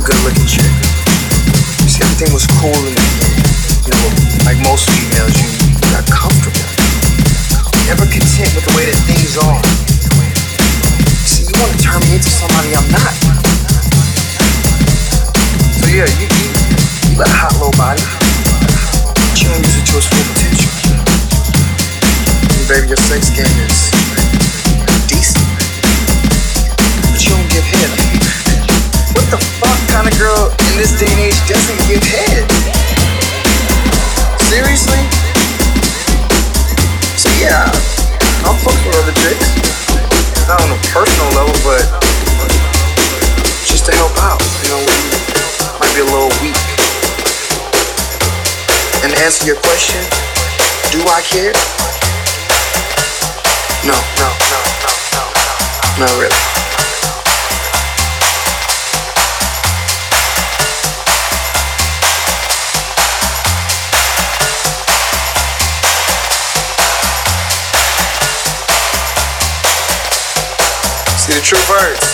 real good-looking chick. You see, everything was cool and, you know, like most females, you got comfortable. Never content with the way that things are. See, you want to turn me into somebody I'm not. So yeah, you got a hot little body, but you don't use it to its full potential. And baby, your sex game is decent, but you don't give head. What the fuck kind of girl in this day and age doesn't give head? Seriously? So yeah, I'll fuck with other chicks, not on a personal level, but just to help out, you know, might be a little weak. And to answer your question, do I care? No, not really. See the true birds.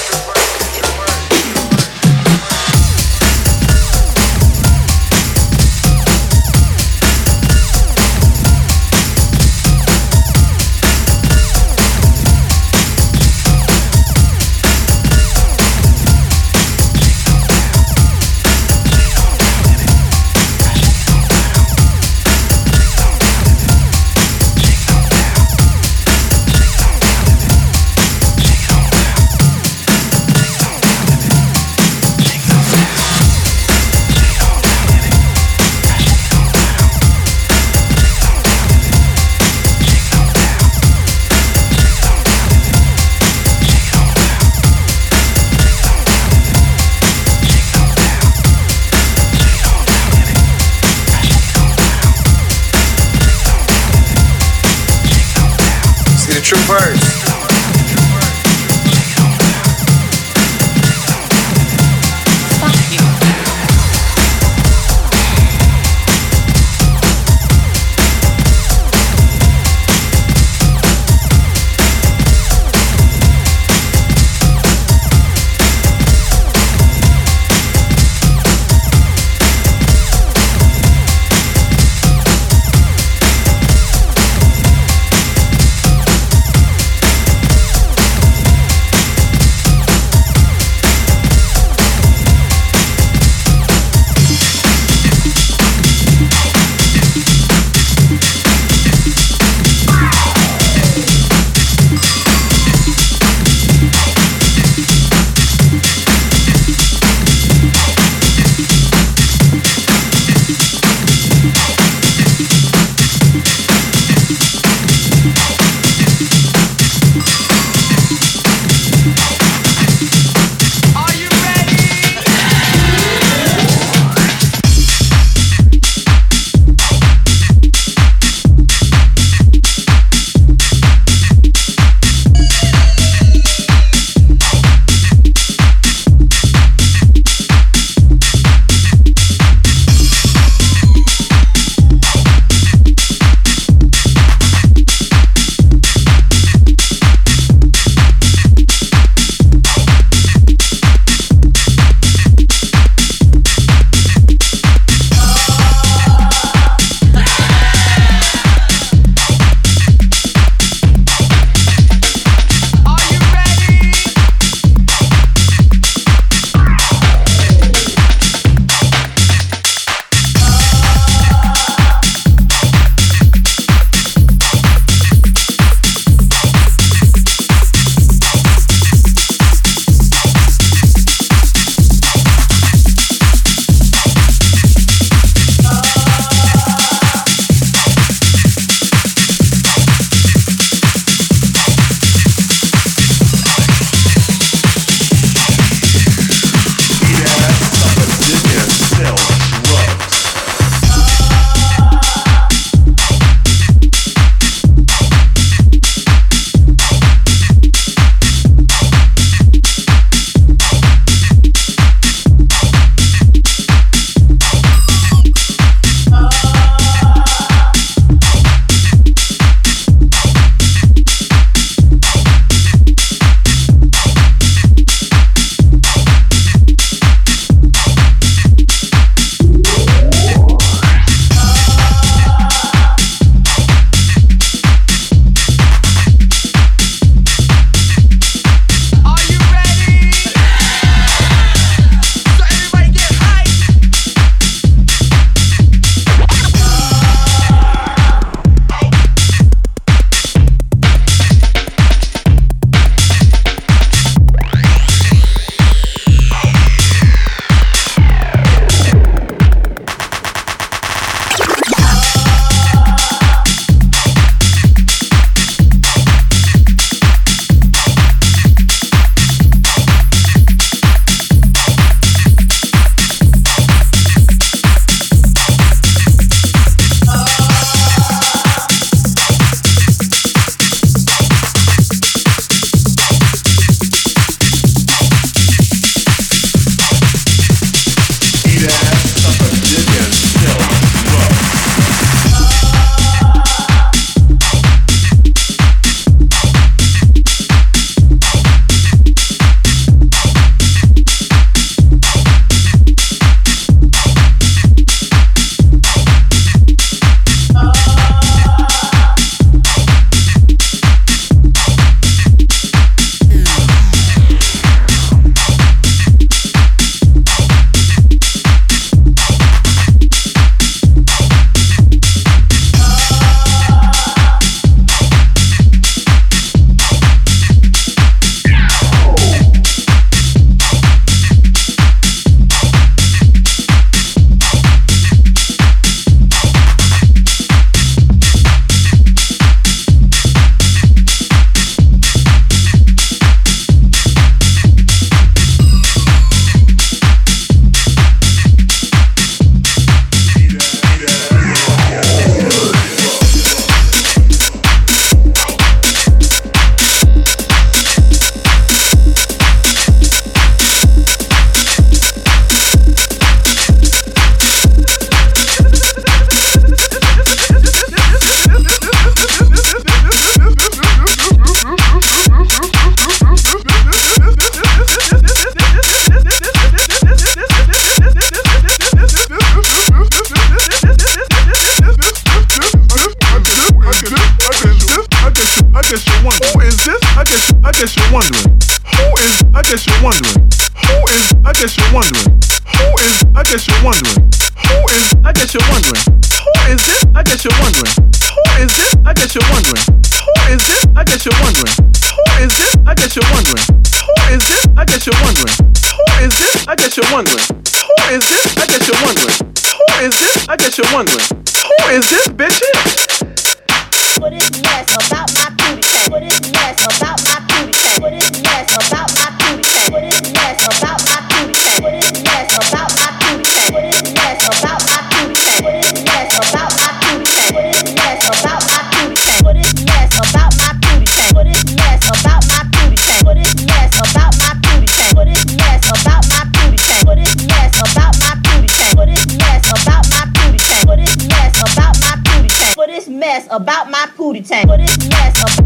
About my booty tank. What is mess about?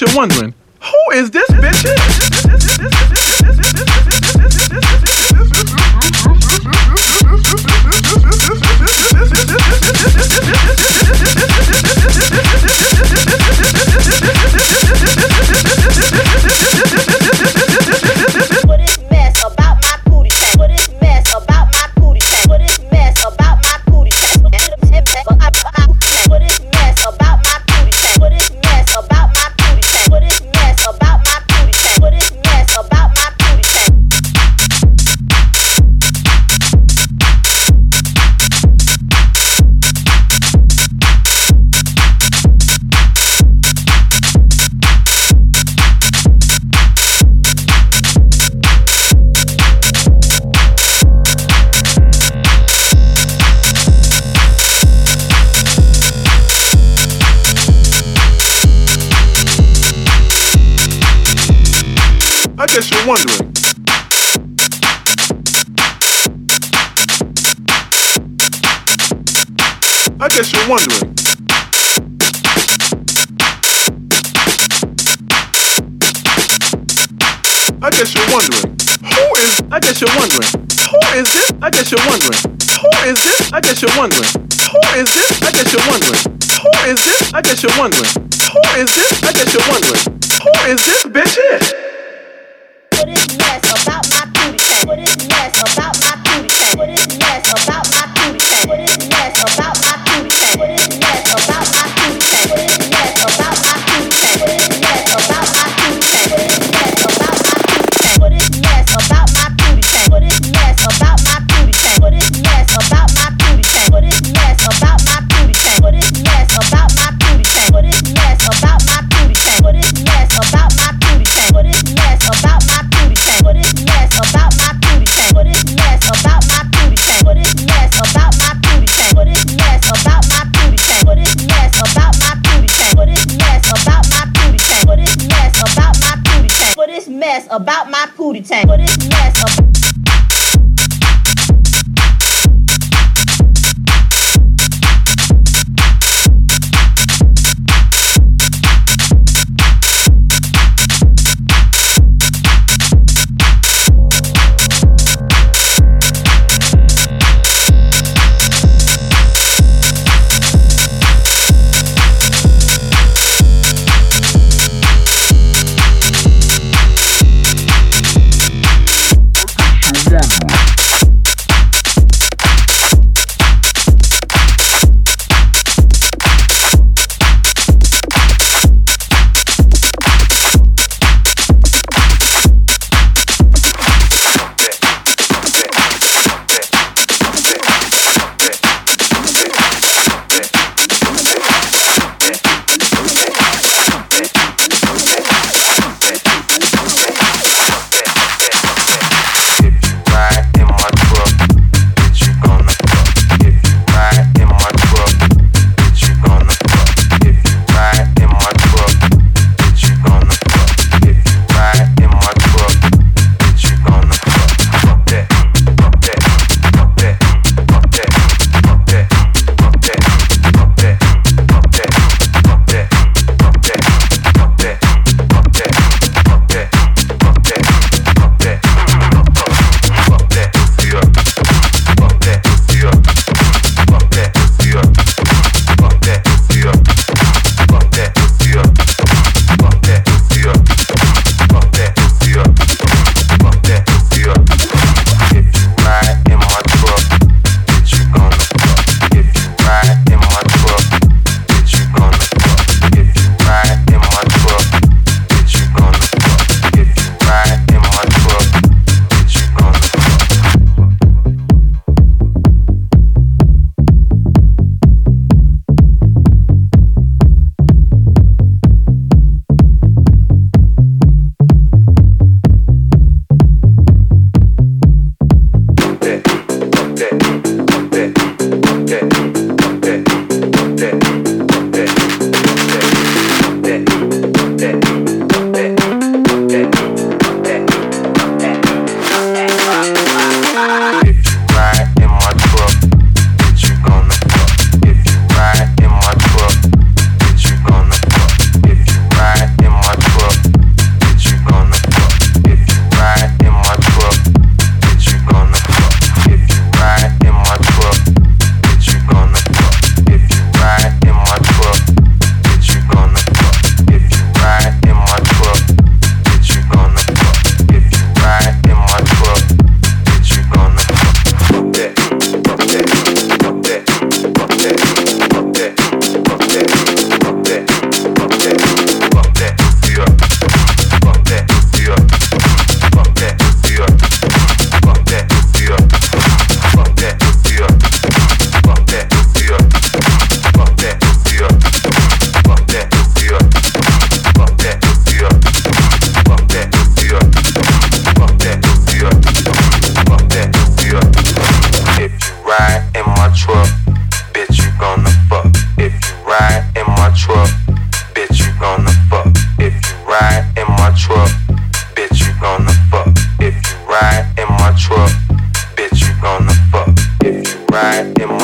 You're wondering, who is this bitch? What is mess about my booty tank? What is mess about my booty tank? What is mess about my booty tank? What is mess about my booty tank? What is mess about my what is mess about my booty tank? What is mess about my booty tank? I guess you're wondering. I guess you're wondering. I guess you're wondering. Who is? I guess you're wondering. Who is this? I guess you're wondering. Who is this? I guess you're wondering. Who is this? I guess you're wondering. Who is this? I guess you're wondering. Who is this? I guess you're wondering. Who is this bitch here? What is mess about my booty tank? What is mess about my booty tank? What is mess about my booty tank? What is mess about my booty tank? What is mess about my booty tank? What is mess about my booty tank? What is mess about my booty tank? What is mess about my booty tank? What is mess about my booty tank? What is mess about my booty tank? What is mess about my booty tank? What is mess about my booty tank? What is mess about my booty tank? What is mess about my booty tank? What is mess about my booty tank? What is mess about my what is mess about my booty tank? What is mess about my booty tank? What is mess about my booty tank? What is mess about my booty tank? What is mess about my booty tank? What is mess about my booty tank? What is mess about my booty tank? What is mess about my booty tank? What is mess about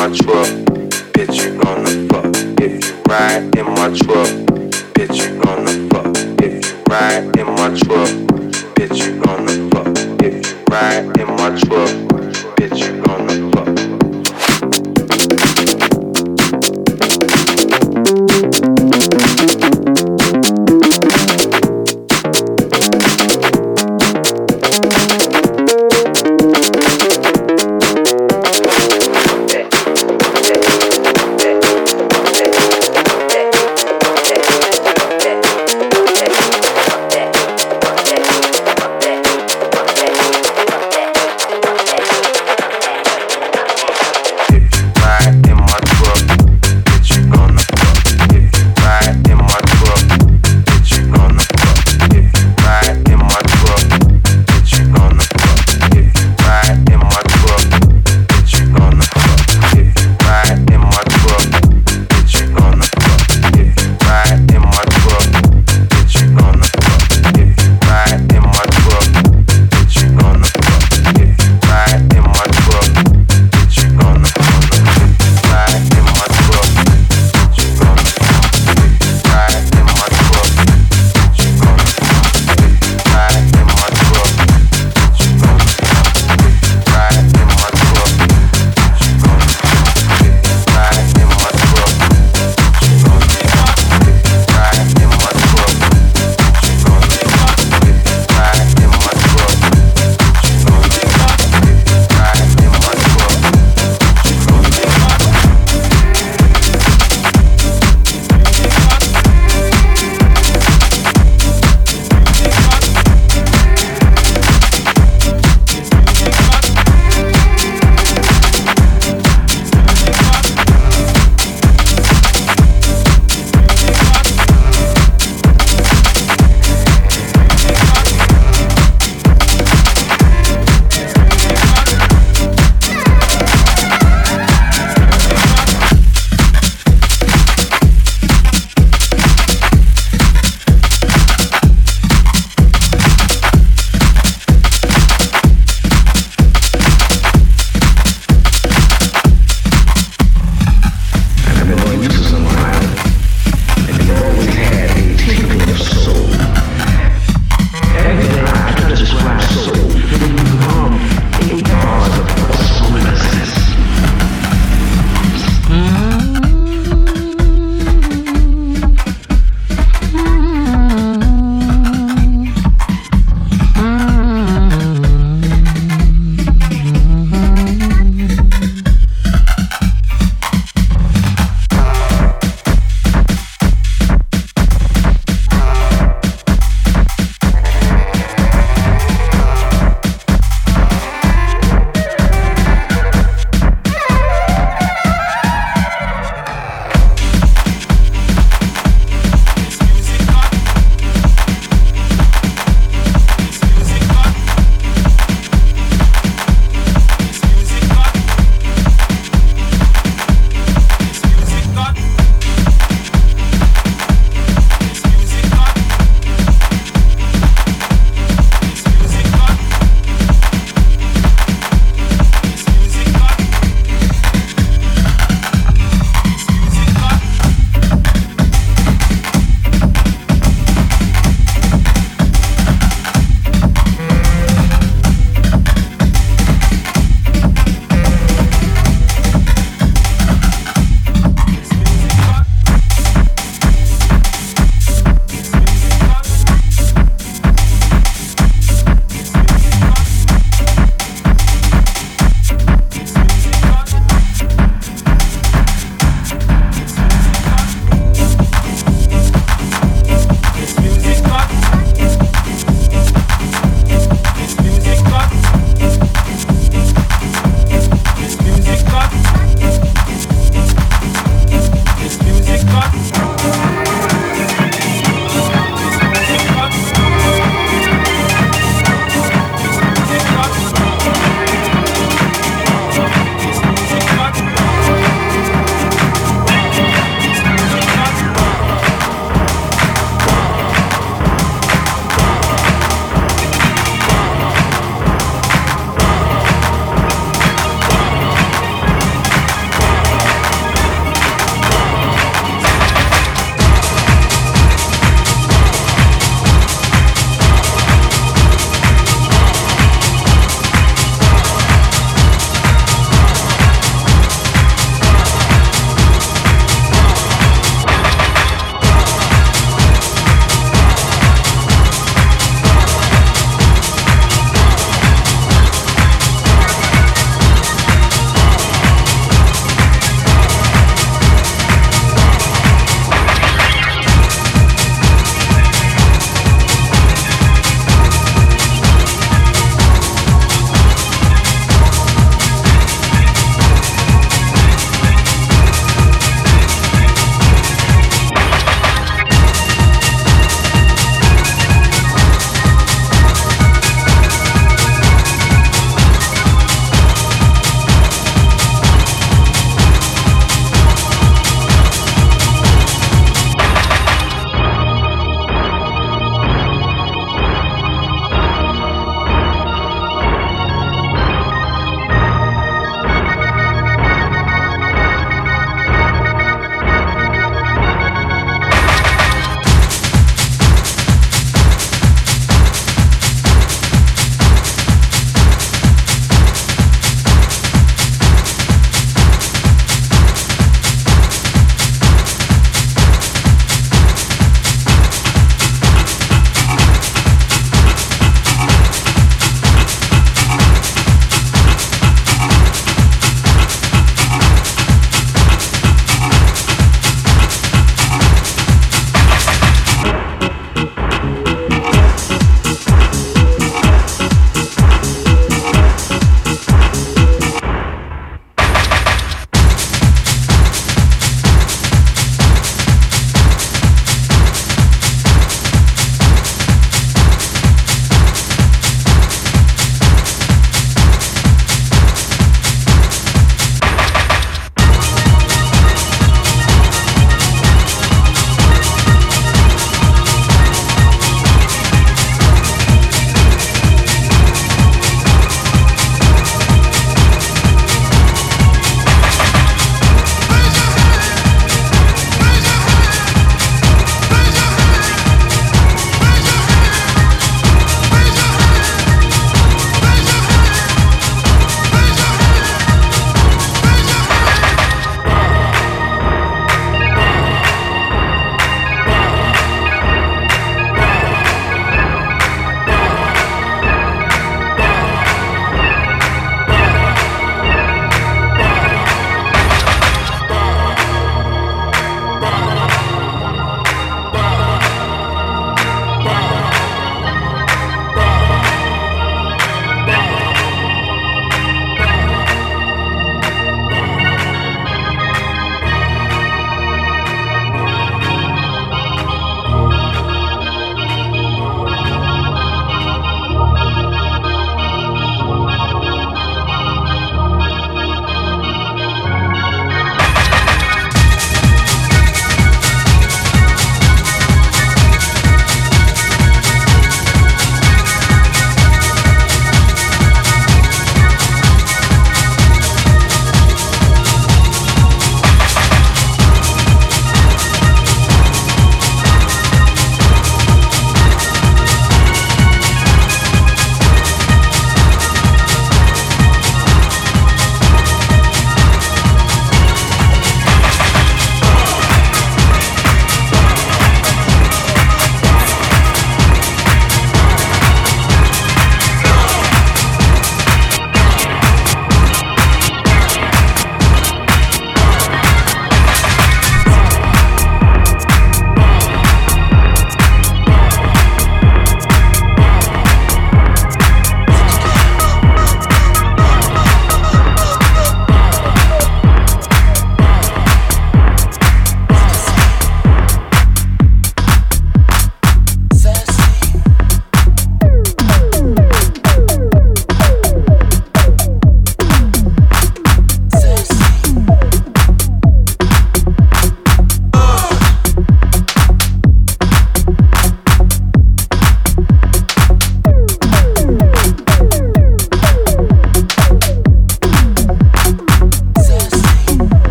my truck, bitch you gonna fuck. If you ride in my truck, bitch you gonna fuck. If you ride in my truck, bitch you gonna fuck. If you ride in my truck, bitch you gonna fuck.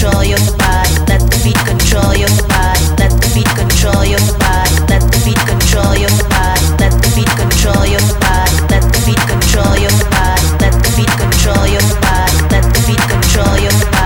control your body, let the beat control your body, let the beat control your body, let the beat control your body, let the beat control your body, let the beat control your body, let the beat control your body, let the beat control your body.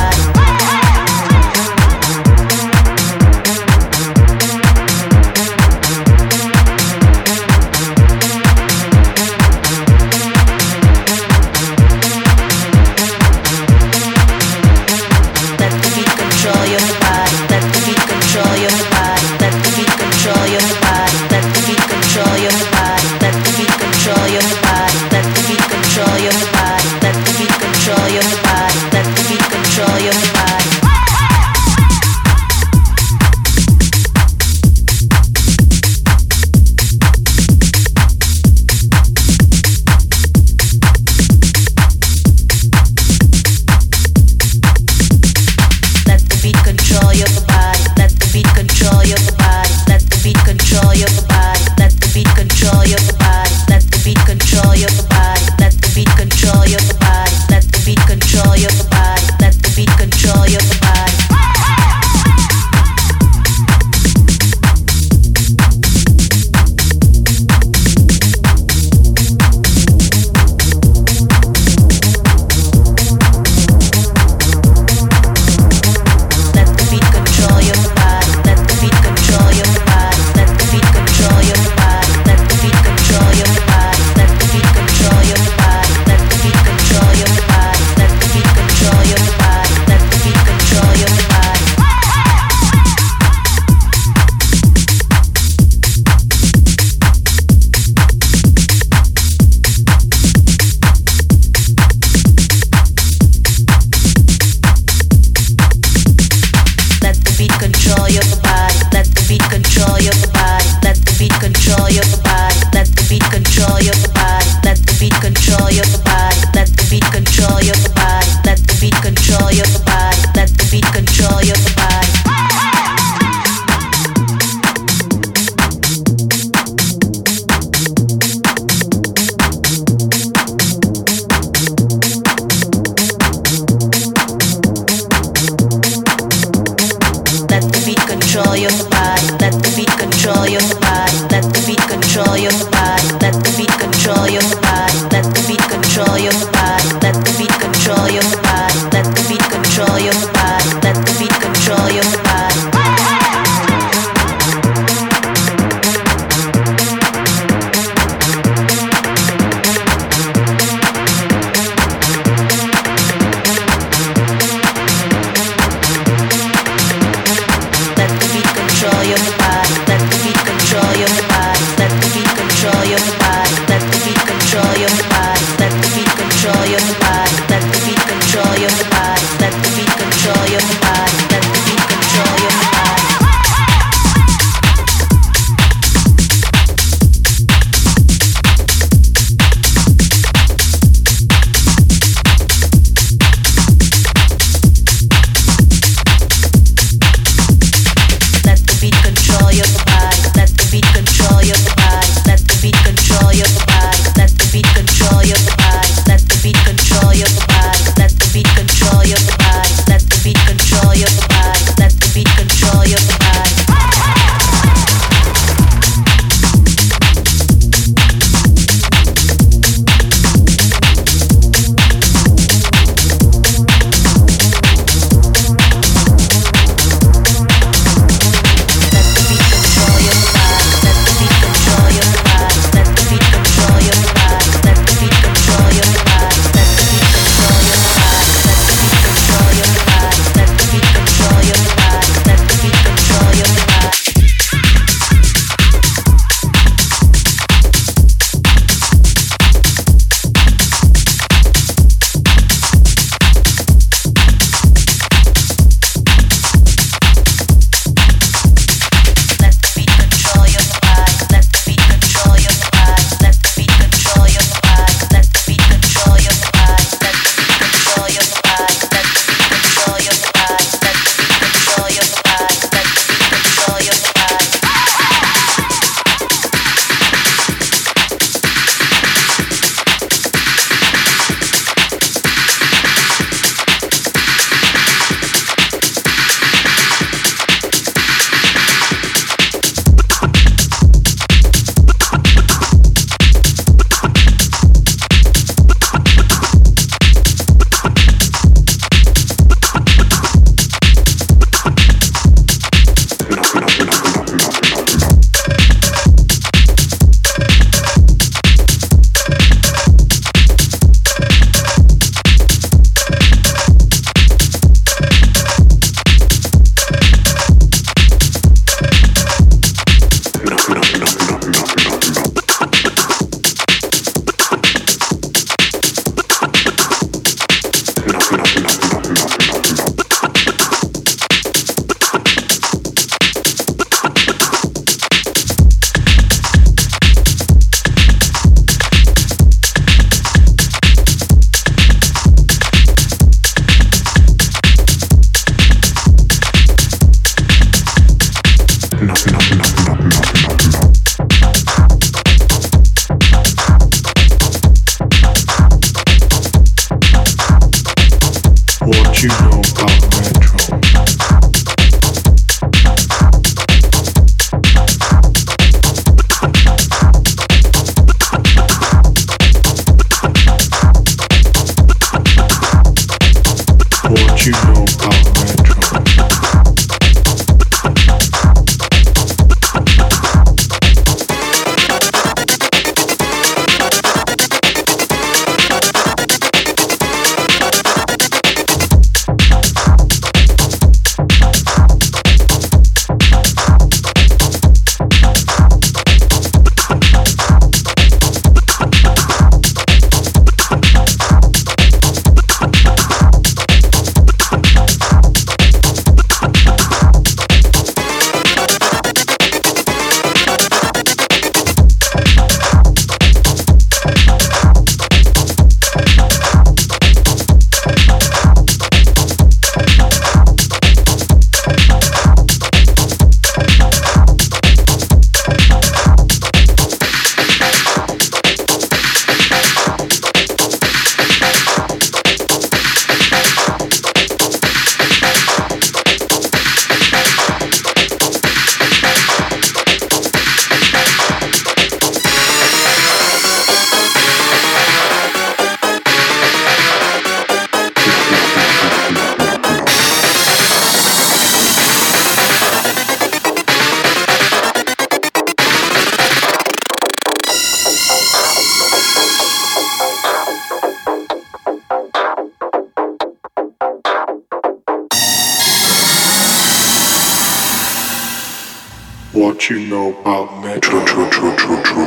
What you know about Metro.